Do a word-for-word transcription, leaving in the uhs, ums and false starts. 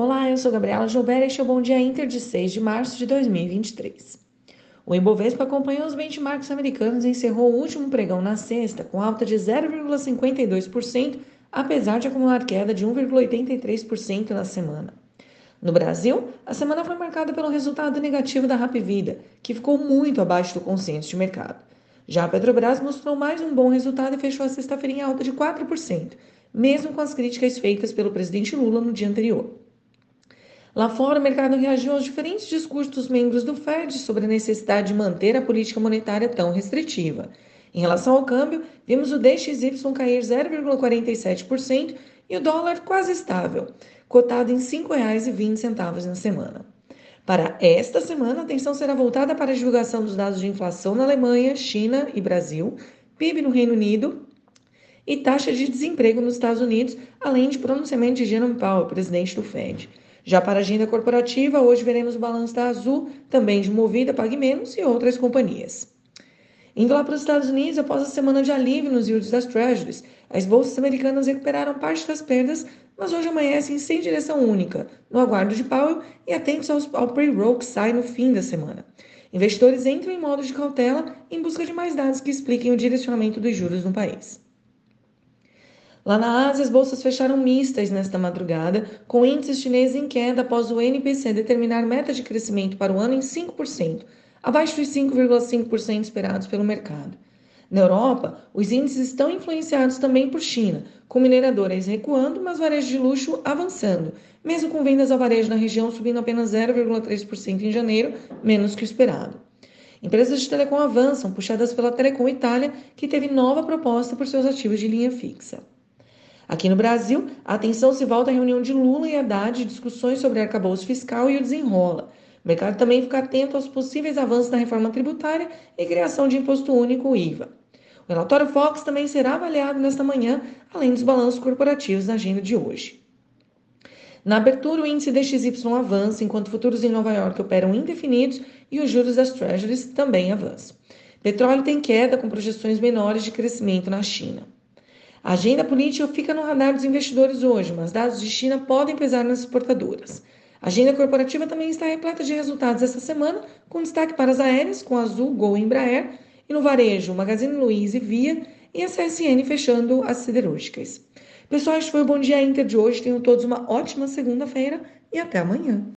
Olá, eu sou Gabriela Gilberto e este é o Bom Dia Inter de seis de março de dois mil e vinte e três. O Ibovespa acompanhou os benchmarks americanos e encerrou o último pregão na sexta, com alta de zero vírgula cinquenta e dois por cento, apesar de acumular queda de um vírgula oitenta e três por cento na semana. No Brasil, a semana foi marcada pelo resultado negativo da Rapvida, que ficou muito abaixo do consenso de mercado. Já a Petrobras mostrou mais um bom resultado e fechou a sexta-feira em alta de quatro por cento, mesmo com as críticas feitas pelo presidente Lula no dia anterior. Lá fora, o mercado reagiu aos diferentes discursos dos membros do Fed sobre a necessidade de manter a política monetária tão restritiva. Em relação ao câmbio, vimos o D X Y cair zero vírgula quarenta e sete por cento e o dólar quase estável, cotado em cinco reais e vinte centavos na semana. Para esta semana, a atenção será voltada para a divulgação dos dados de inflação na Alemanha, China e Brasil, P I B no Reino Unido e taxa de desemprego nos Estados Unidos, além de pronunciamento de Jerome Powell, presidente do Fed. Já para a agenda corporativa, hoje veremos o balanço da Azul, também de Movida, Pague Menos e outras companhias. Indo lá para os Estados Unidos, após a semana de alívio nos yields das Treasuries, as bolsas americanas recuperaram parte das perdas, mas hoje amanhecem sem direção única, no aguardo de Powell e atentos ao payroll que sai no fim da semana. Investidores entram em modo de cautela em busca de mais dados que expliquem o direcionamento dos juros no país. Lá na Ásia, as bolsas fecharam mistas nesta madrugada, com índices chineses em queda após o N P C determinar meta de crescimento para o ano em cinco por cento, abaixo dos cinco vírgula cinco por cento esperados pelo mercado. Na Europa, os índices estão influenciados também por China, com mineradoras recuando, mas varejo de luxo avançando, mesmo com vendas ao varejo na região subindo apenas zero vírgula três por cento em janeiro, menos que o esperado. Empresas de telecom avançam, puxadas pela Telecom Itália, que teve nova proposta por seus ativos de linha fixa. Aqui no Brasil, a atenção se volta à reunião de Lula e Haddad, discussões sobre arcabouço fiscal e o desenrola. O mercado também fica atento aos possíveis avanços na reforma tributária e criação de imposto único, I V A. O relatório Focus também será avaliado nesta manhã, além dos balanços corporativos na agenda de hoje. Na abertura, o índice D X Y avança, enquanto futuros em Nova York operam indefinidos e os juros das Treasuries também avançam. Petróleo tem queda, com projeções menores de crescimento na China. A agenda política fica no radar dos investidores hoje, mas dados de China podem pesar nas exportadoras. A agenda corporativa também está repleta de resultados essa semana, com destaque para as aéreas, com Azul, Gol e Embraer, e no varejo, Magazine Luiza e Via, e a C S N fechando as siderúrgicas. Pessoal, este foi o Bom Dia Inter de hoje. Tenham todos uma ótima segunda-feira e até amanhã.